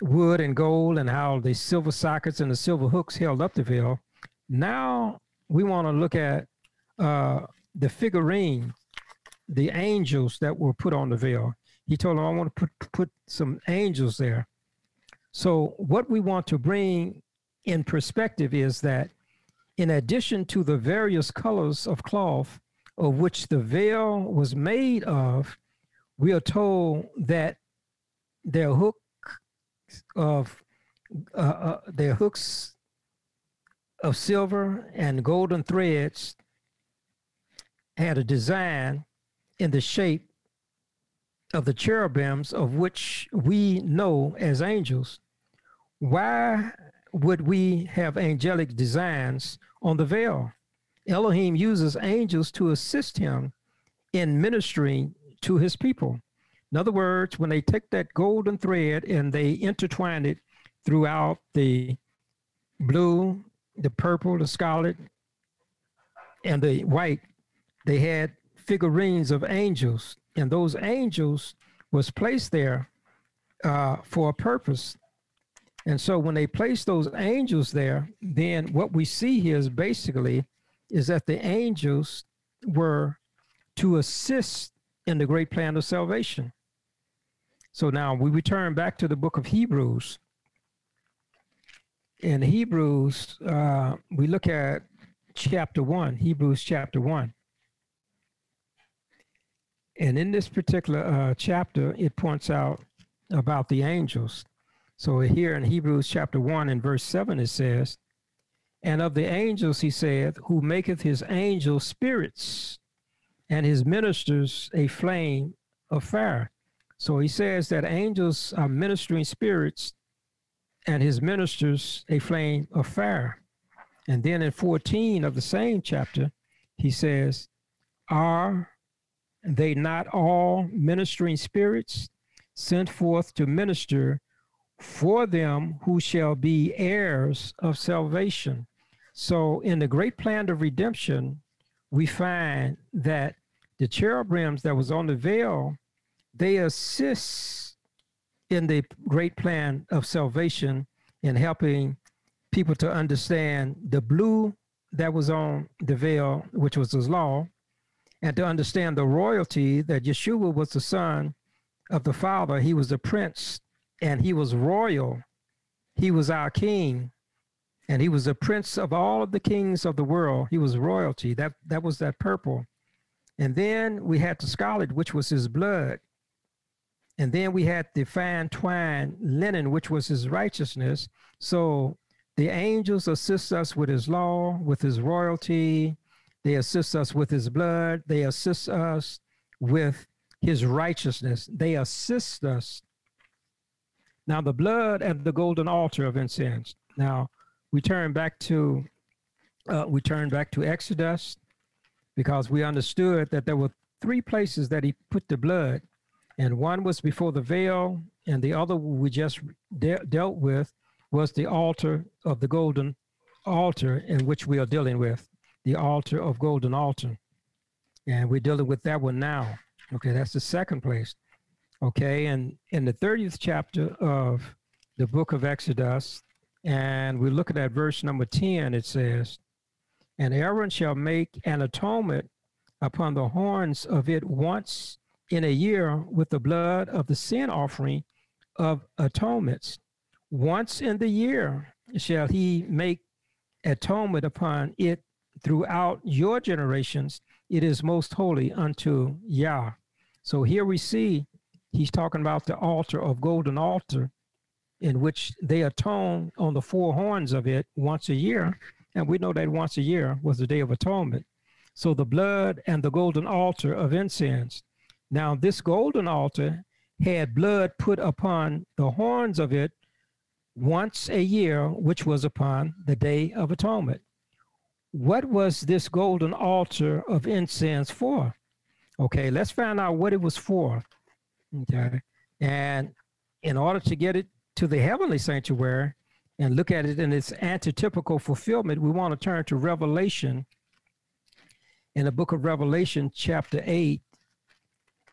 wood and gold, and how the silver sockets and the silver hooks held up the veil. Now we want to look at uh, the figurine, the angels that were put on the veil. He told them, I want to put, put some angels there. So what we want to bring in perspective is that in addition to the various colors of cloth of which the veil was made of, we are told that their hook of uh, uh, their hooks of silver and golden threads had a design in the shape of the cherubims, of which we know as angels. Why would we have angelic designs on the veil? Elohim uses angels to assist him in ministering to his people. In other words, when they take that golden thread and they intertwine it throughout the blue, the purple, the scarlet, and the white, they had figurines of angels. And those angels was placed there uh, for a purpose. And so when they placed those angels there, then what we see here is basically is that the angels were to assist in the great plan of salvation. So now we return back to the book of Hebrews. In Hebrews, uh, we look at chapter one, Hebrews chapter one. And in this particular uh, chapter, it points out about the angels. So here in Hebrews chapter one and verse seven, it says, "And of the angels, he saith, who maketh his angels spirits and his ministers a flame of fire." So he says that angels are ministering spirits and his ministers a flame of fire. And then in fourteen of the same chapter, he says, "Are they not all ministering spirits sent forth to minister for them who shall be heirs of salvation?" So in the great plan of redemption, we find that the cherubims that was on the veil, they assist in the great plan of salvation in helping people to understand the blue that was on the veil, which was his law, and to understand the royalty that Yeshua was the son of the Father. He was the prince, and he was royal. He was our king, and he was the prince of all of the kings of the world. He was royalty. That, that was that purple. And then we had the scarlet, which was his blood. And then we had the fine twined linen, which was his righteousness. So the angels assist us with his law, with his royalty. They assist us with his blood. They assist us with his righteousness. They assist us. Now, the blood at the golden altar of incense. Now, we turn back to uh, we turn back to Exodus, because we understood that there were three places that he put the blood. And one was before the veil, and the other we just de dealt with was the altar of the golden altar, in which we are dealing with. The altar of golden altar. And we're dealing with that one now. Okay, that's the second place. Okay, and in the thirtieth chapter of the book of Exodus, and we're looking at verse number ten, it says, "And Aaron shall make an atonement upon the horns of it once in a year with the blood of the sin offering of atonements. Once in the year shall he make atonement upon it throughout your generations. It is most holy unto Yah." So here we see he's talking about the altar of golden altar in which they atone on the four horns of it once a year. And we know that once a year was the Day of Atonement. So the blood and the golden altar of incense. Now this golden altar had blood put upon the horns of it once a year, which was upon the Day of Atonement. What was this golden altar of incense for? Okay, let's find out what it was for. Okay, and in order to get it to the heavenly sanctuary and look at it in its antitypical fulfillment, we want to turn to Revelation, in the book of Revelation, chapter eight,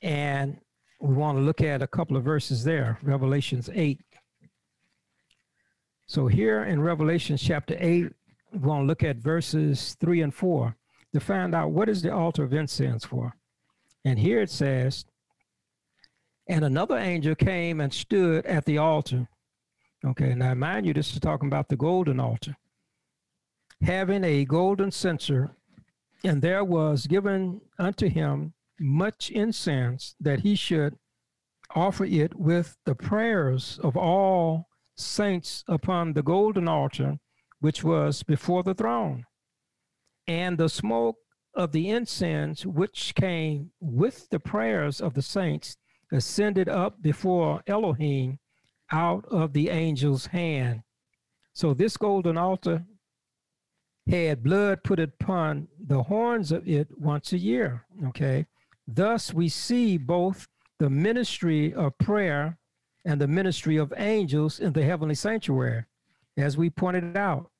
and we want to look at a couple of verses there, Revelations eight. So here in Revelation chapter eight, we want to look at verses three and four to find out what is the altar of incense for. And here it says, "And another angel came and stood at the altar." Okay, now mind you, this is talking about the golden altar. "Having a golden censer, and there was given unto him much incense, that he should offer it with the prayers of all saints upon the golden altar, which was before the throne. And the smoke of the incense, which came with the prayers of the saints, ascended up before Elohim out of the angel's hand." So this golden altar had blood put upon the horns of it once a year. Okay, thus we see both the ministry of prayer and the ministry of angels in the heavenly sanctuary. As we pointed out,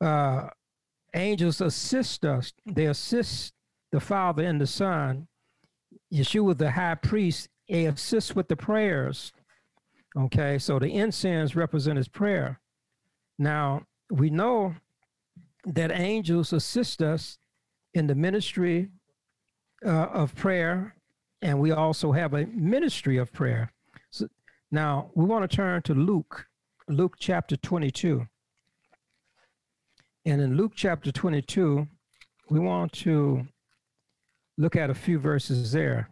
uh, angels assist us. They assist the Father and the Son. Yeshua, the high priest, assists with the prayers. Okay, so the incense represents prayer. Now, we know that angels assist us in the ministry uh, of prayer, and we also have a ministry of prayer. So, now, we want to turn to Luke, Luke chapter twenty-two. And in Luke chapter twenty-two, we want to look at a few verses there.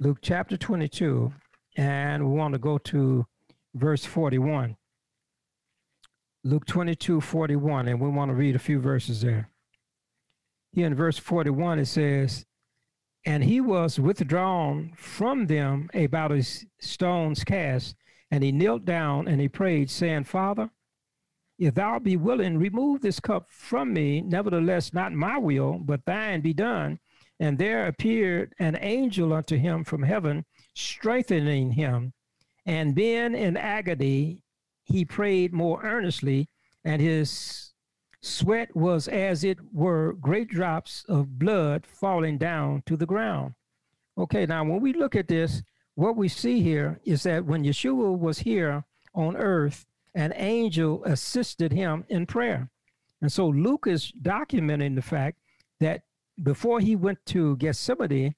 Luke chapter twenty-two. And we want to go to verse forty-one, Luke twenty-two, forty-one, and we want to read a few verses there. Here in verse forty-one, it says, "And he was withdrawn from them about a stone's cast, and he knelt down and he prayed, saying, Father, if thou be willing, remove this cup from me. Nevertheless, not my will, but thine be done. And there appeared an angel unto him from heaven, strengthening him. And being in agony, he prayed more earnestly, and his sweat was as it were great drops of blood falling down to the ground." Okay, now when we look at this, what we see here is that when Yeshua was here on earth, an angel assisted him in prayer. And so Luke is documenting the fact that before he went to Gethsemane,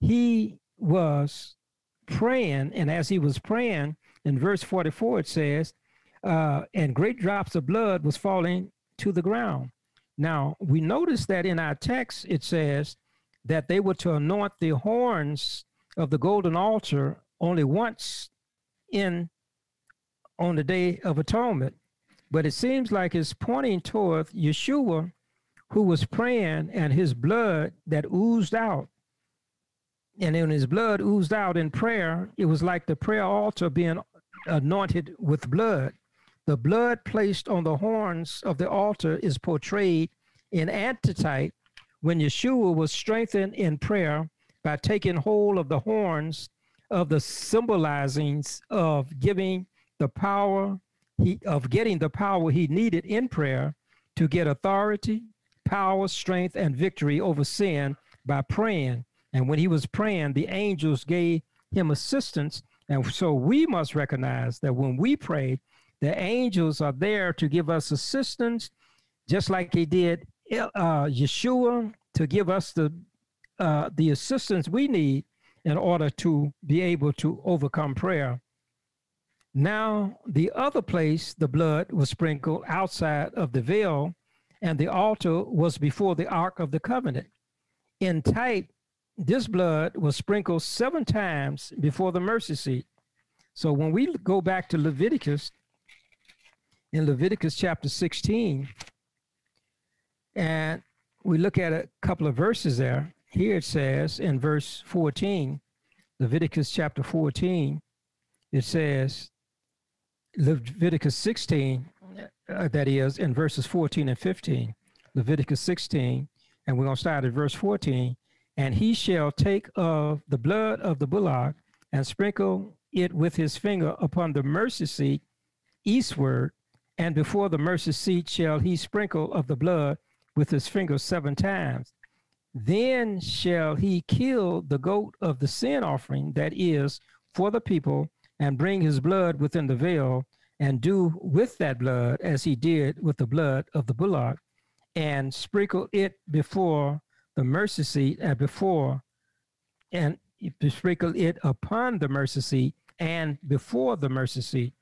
he was praying, and as he was praying, in verse forty-four it says, uh, and great drops of blood was falling to the ground. Now, we notice that in our text it says that they were to anoint the horns of the golden altar only once in on the Day of Atonement. But it seems like it's pointing toward Yeshua, who was praying, and his blood that oozed out. And when his blood oozed out in prayer, it was like the prayer altar being anointed with blood. The blood placed on the horns of the altar is portrayed in antitype when Yeshua was strengthened in prayer by taking hold of the horns of the symbolizings of giving the power, he, of getting the power he needed in prayer to get authority, power, strength, and victory over sin by praying. And when he was praying, the angels gave him assistance. And so we must recognize that when we pray, the angels are there to give us assistance, just like he did uh, Yeshua, to give us the uh, the assistance we need in order to be able to overcome prayer. Now, the other place the blood was sprinkled outside of the veil, and the altar was before the Ark of the Covenant. In type, this blood was sprinkled seven times before the mercy seat. So when we go back to Leviticus, in Leviticus chapter sixteen, and we look at a couple of verses there. Here it says in verse fourteen, Leviticus chapter fourteen, it says, Leviticus sixteen, uh, that is in verses fourteen and fifteen, Leviticus sixteen, and we're going to start at verse fourteen. And he shall take of the blood of the bullock and sprinkle it with his finger upon the mercy seat eastward, and before the mercy seat shall he sprinkle of the blood with his finger seven times. Then shall he kill the goat of the sin offering that is for the people, and bring his blood within the veil, and do with that blood as he did with the blood of the bullock, and sprinkle it before the mercy seat and before, and sprinkle it upon the mercy seat and before the mercy seat.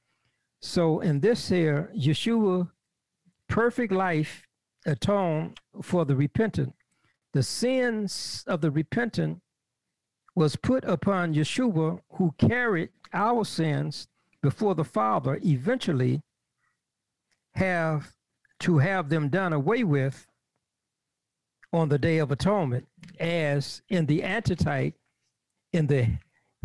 So in this here, Yeshua, perfect life atoned for the repentant. The sins of the repentant was put upon Yeshua, who carried our sins before the Father, eventually have to have them done away with on the Day of Atonement, as in the antitype in the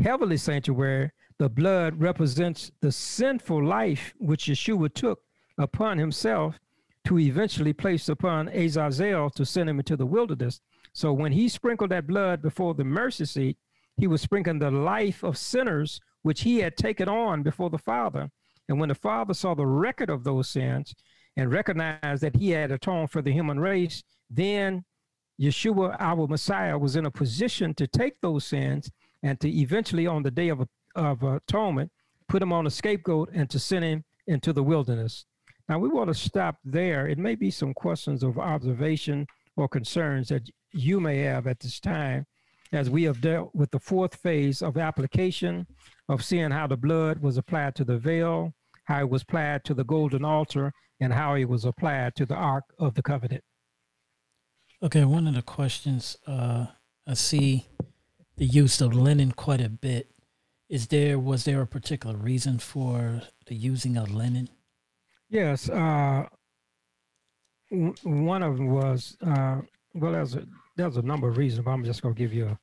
heavenly sanctuary, the blood represents the sinful life which Yeshua took upon himself to eventually place upon Azazel to send him into the wilderness. So when he sprinkled that blood before the mercy seat, he was sprinkling the life of sinners which he had taken on before the Father. And when the Father saw the record of those sins and recognized that he had atoned for the human race, then Yeshua, our Messiah, was in a position to take those sins and to eventually, on the Day of, of Atonement, put him on a scapegoat and to send him into the wilderness. Now, we want to stop there. It may be some questions of observation or concerns that you may have at this time, as we have dealt with the fourth phase of application, of seeing how the blood was applied to the veil, how it was applied to the golden altar, and how it was applied to the Ark of the Covenant. Okay, one of the questions, uh, I see the use of linen quite a bit. Is there, was there a particular reason for the using of linen? Yes, uh, w- one of them was, uh, well, there's a, there's a number of reasons, but I'm just going to give you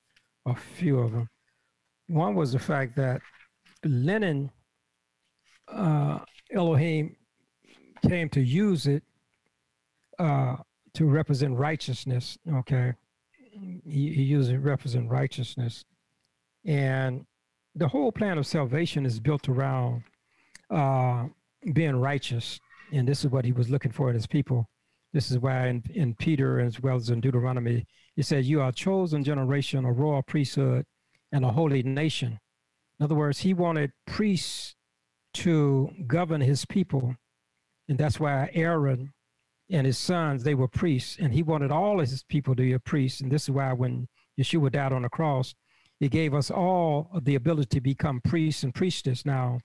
a, a few of them. One was the fact that linen, uh, Elohim came to use it, uh, to represent righteousness, okay? He, he uses it to represent righteousness. And the whole plan of salvation is built around uh, being righteous. And this is what he was looking for in his people. This is why in, in Peter, as well as in Deuteronomy, it says, you are a chosen generation, a royal priesthood, and a holy nation. In other words, he wanted priests to govern his people. And that's why Aaron and his sons, they were priests, and he wanted all of his people to be a priest. And this is why when Yeshua died on the cross, he gave us all the ability to become priests and priestess. Now,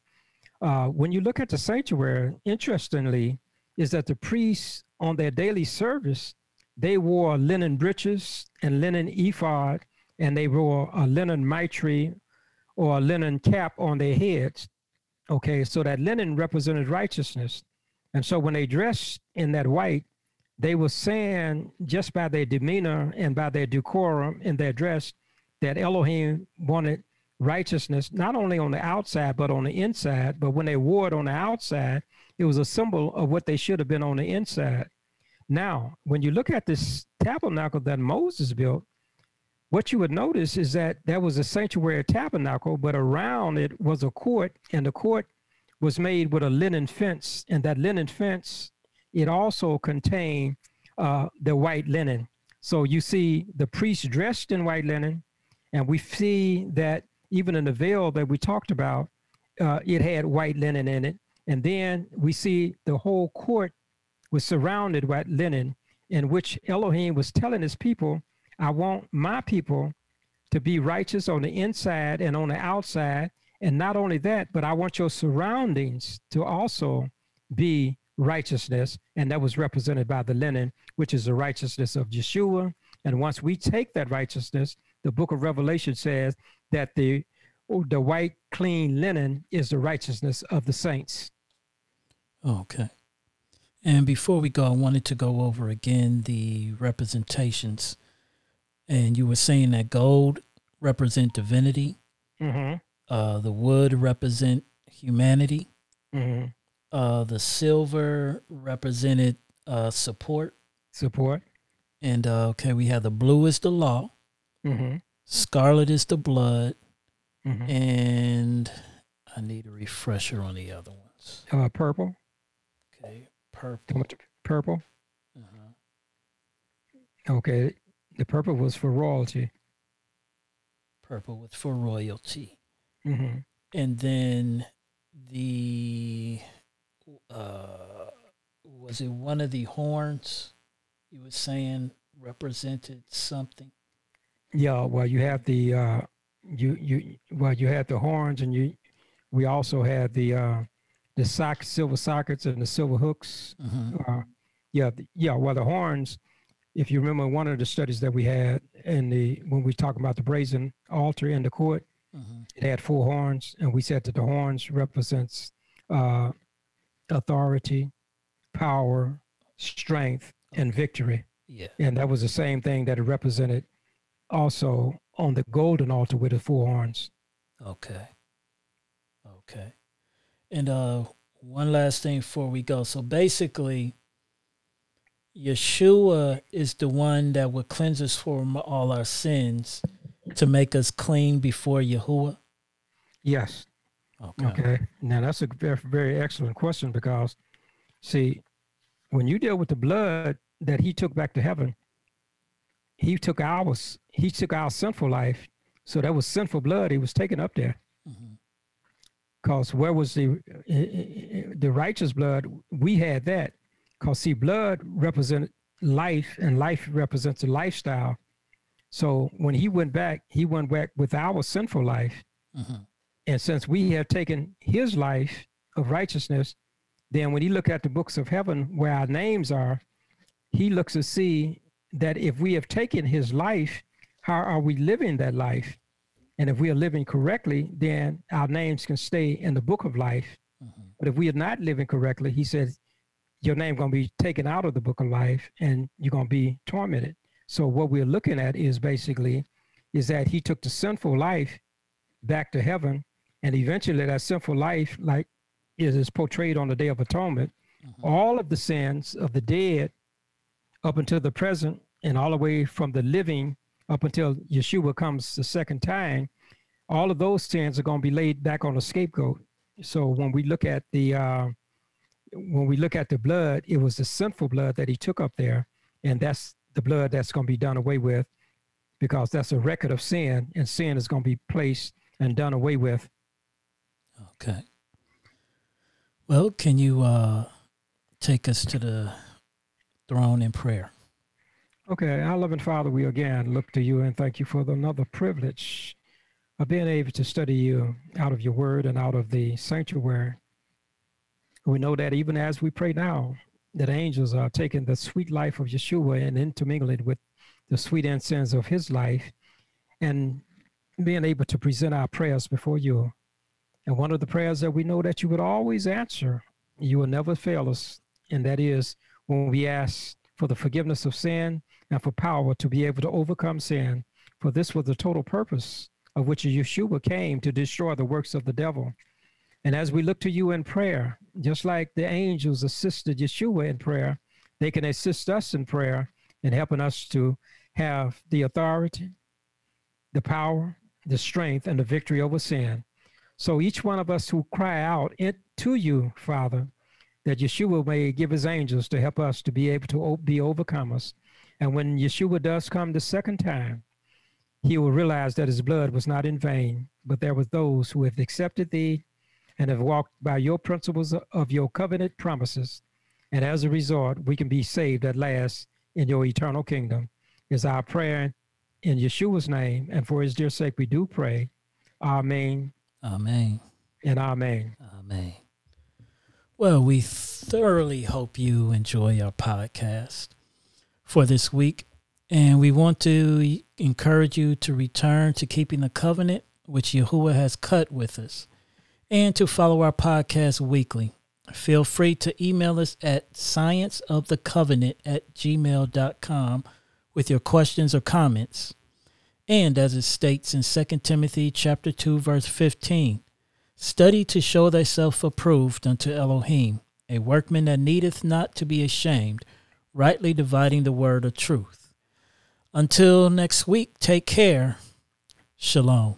uh, when you look at the sanctuary, interestingly, is that the priests on their daily service, they wore linen breeches and linen ephod, and they wore a linen mitre or a linen cap on their heads. Okay, so that linen represented righteousness. And so when they dressed in that white, they were saying just by their demeanor and by their decorum in their dress that Elohim wanted righteousness, not only on the outside, but on the inside. But when they wore it on the outside, it was a symbol of what they should have been on the inside. Now, when you look at this tabernacle that Moses built, what you would notice is that there was a sanctuary tabernacle, but around it was a court, and the court was made with a linen fence, and that linen fence, it also contained uh, the white linen. So you see the priest dressed in white linen, and we see that even in the veil that we talked about, uh, it had white linen in it. And then we see the whole court was surrounded by linen, in which Elohim was telling his people, I want my people to be righteous on the inside and on the outside. And not only that, but I want your surroundings to also be righteousness. And that was represented by the linen, which is the righteousness of Yeshua. And once we take that righteousness, the book of Revelation says that the the white, clean linen is the righteousness of the saints. Okay. And before we go, I wanted to go over again the representations. And you were saying that gold represent divinity. Mm-hmm. Uh, the wood represent humanity. Mm-hmm. Uh, the silver represented uh, support. Support. And, uh, okay, we have the blue is the law. Mm-hmm. Scarlet is the blood. Mm-hmm. And I need a refresher on the other ones. Uh, purple. Okay, purple. Purple. Uh-huh. Okay, the purple was for royalty. Purple was for royalty. Mm-hmm. And then the, uh, was it one of the horns you were saying represented something? Yeah, well, you have the, uh, you, you, well, you had the horns, and you, we also had the, uh, the sock, silver sockets and the silver hooks. Mm-hmm. Uh, yeah. Yeah. Well, the horns, if you remember one of the studies that we had in the, when we talk about the brazen altar in the court, mm-hmm. it had four horns, and we said that the horns represents, uh, authority, power, strength, okay. and victory. Yeah. And that was the same thing that it represented also on the golden altar with the four horns. Okay. Okay. And uh, one last thing before we go. So basically, Yeshua is the one that will cleanse us from all our sins to make us clean before Yahuwah? Yes. Okay. Okay. Now, that's a very, very excellent question, because, see, when you deal with the blood that he took back to heaven, he took ours, he took our sinful life. So that was sinful blood. He was taken up there. Mm-hmm. Cause where was the, the righteous blood? We had that. Cause see, blood represented life, and life represents a lifestyle. So when he went back, he went back with our sinful life. Mm-hmm. And since we have taken his life of righteousness, then when he looked at the books of heaven where our names are, he looks to see that if we have taken his life, how are we living that life? And if we are living correctly, then our names can stay in the book of life. Mm-hmm. But if we are not living correctly, he says, your name going to be taken out of the book of life, and you're going to be tormented. So what we're looking at is basically is that he took the sinful life back to heaven, and eventually that sinful life, like it is portrayed on the Day of Atonement, mm-hmm. all of the sins of the dead up until the present, and all the way from the living up until Yeshua comes the second time, all of those sins are going to be laid back on the scapegoat. So when we look at the uh, when we look at the blood, it was the sinful blood that he took up there, and that's the blood that's going to be done away with, because that's a record of sin, and sin is going to be placed and done away with. Okay. Well, can you uh, take us to the throne in prayer? Okay, our loving Father, we again look to you and thank you for another privilege of being able to study you out of your word and out of the sanctuary. We know that even as we pray now, that angels are taking the sweet life of Yeshua and intermingling with the sweet incense of his life, and being able to present our prayers before you. And one of the prayers that we know that you would always answer, you will never fail us, and that is when we ask for the forgiveness of sin and for power to be able to overcome sin. For this was the total purpose of which Yeshua came, to destroy the works of the devil. And as we look to you in prayer, just like the angels assisted Yeshua in prayer, they can assist us in prayer in helping us to have the authority, the power, the strength, and the victory over sin. So each one of us who cry out to you, Father, that Yeshua may give his angels to help us to be able to be overcomers. And when Yeshua does come the second time, he will realize that his blood was not in vain, but there were those who have accepted thee and have walked by your principles of your covenant promises. And as a result, we can be saved at last in your eternal kingdom. Is our prayer in Yeshua's name, and for his dear sake we do pray. Amen. Amen. And amen. Amen. Well, we thoroughly hope you enjoy our podcast for this week. And we want to encourage you to return to keeping the covenant which Yahuwah has cut with us, and to follow our podcast weekly. Feel free to email us at science of the covenant at gmail dot com with your questions or comments. And as it states in Second Timothy chapter two, verse fifteen, study to show thyself approved unto Elohim, a workman that needeth not to be ashamed, rightly dividing the word of truth. Until next week, take care. Shalom.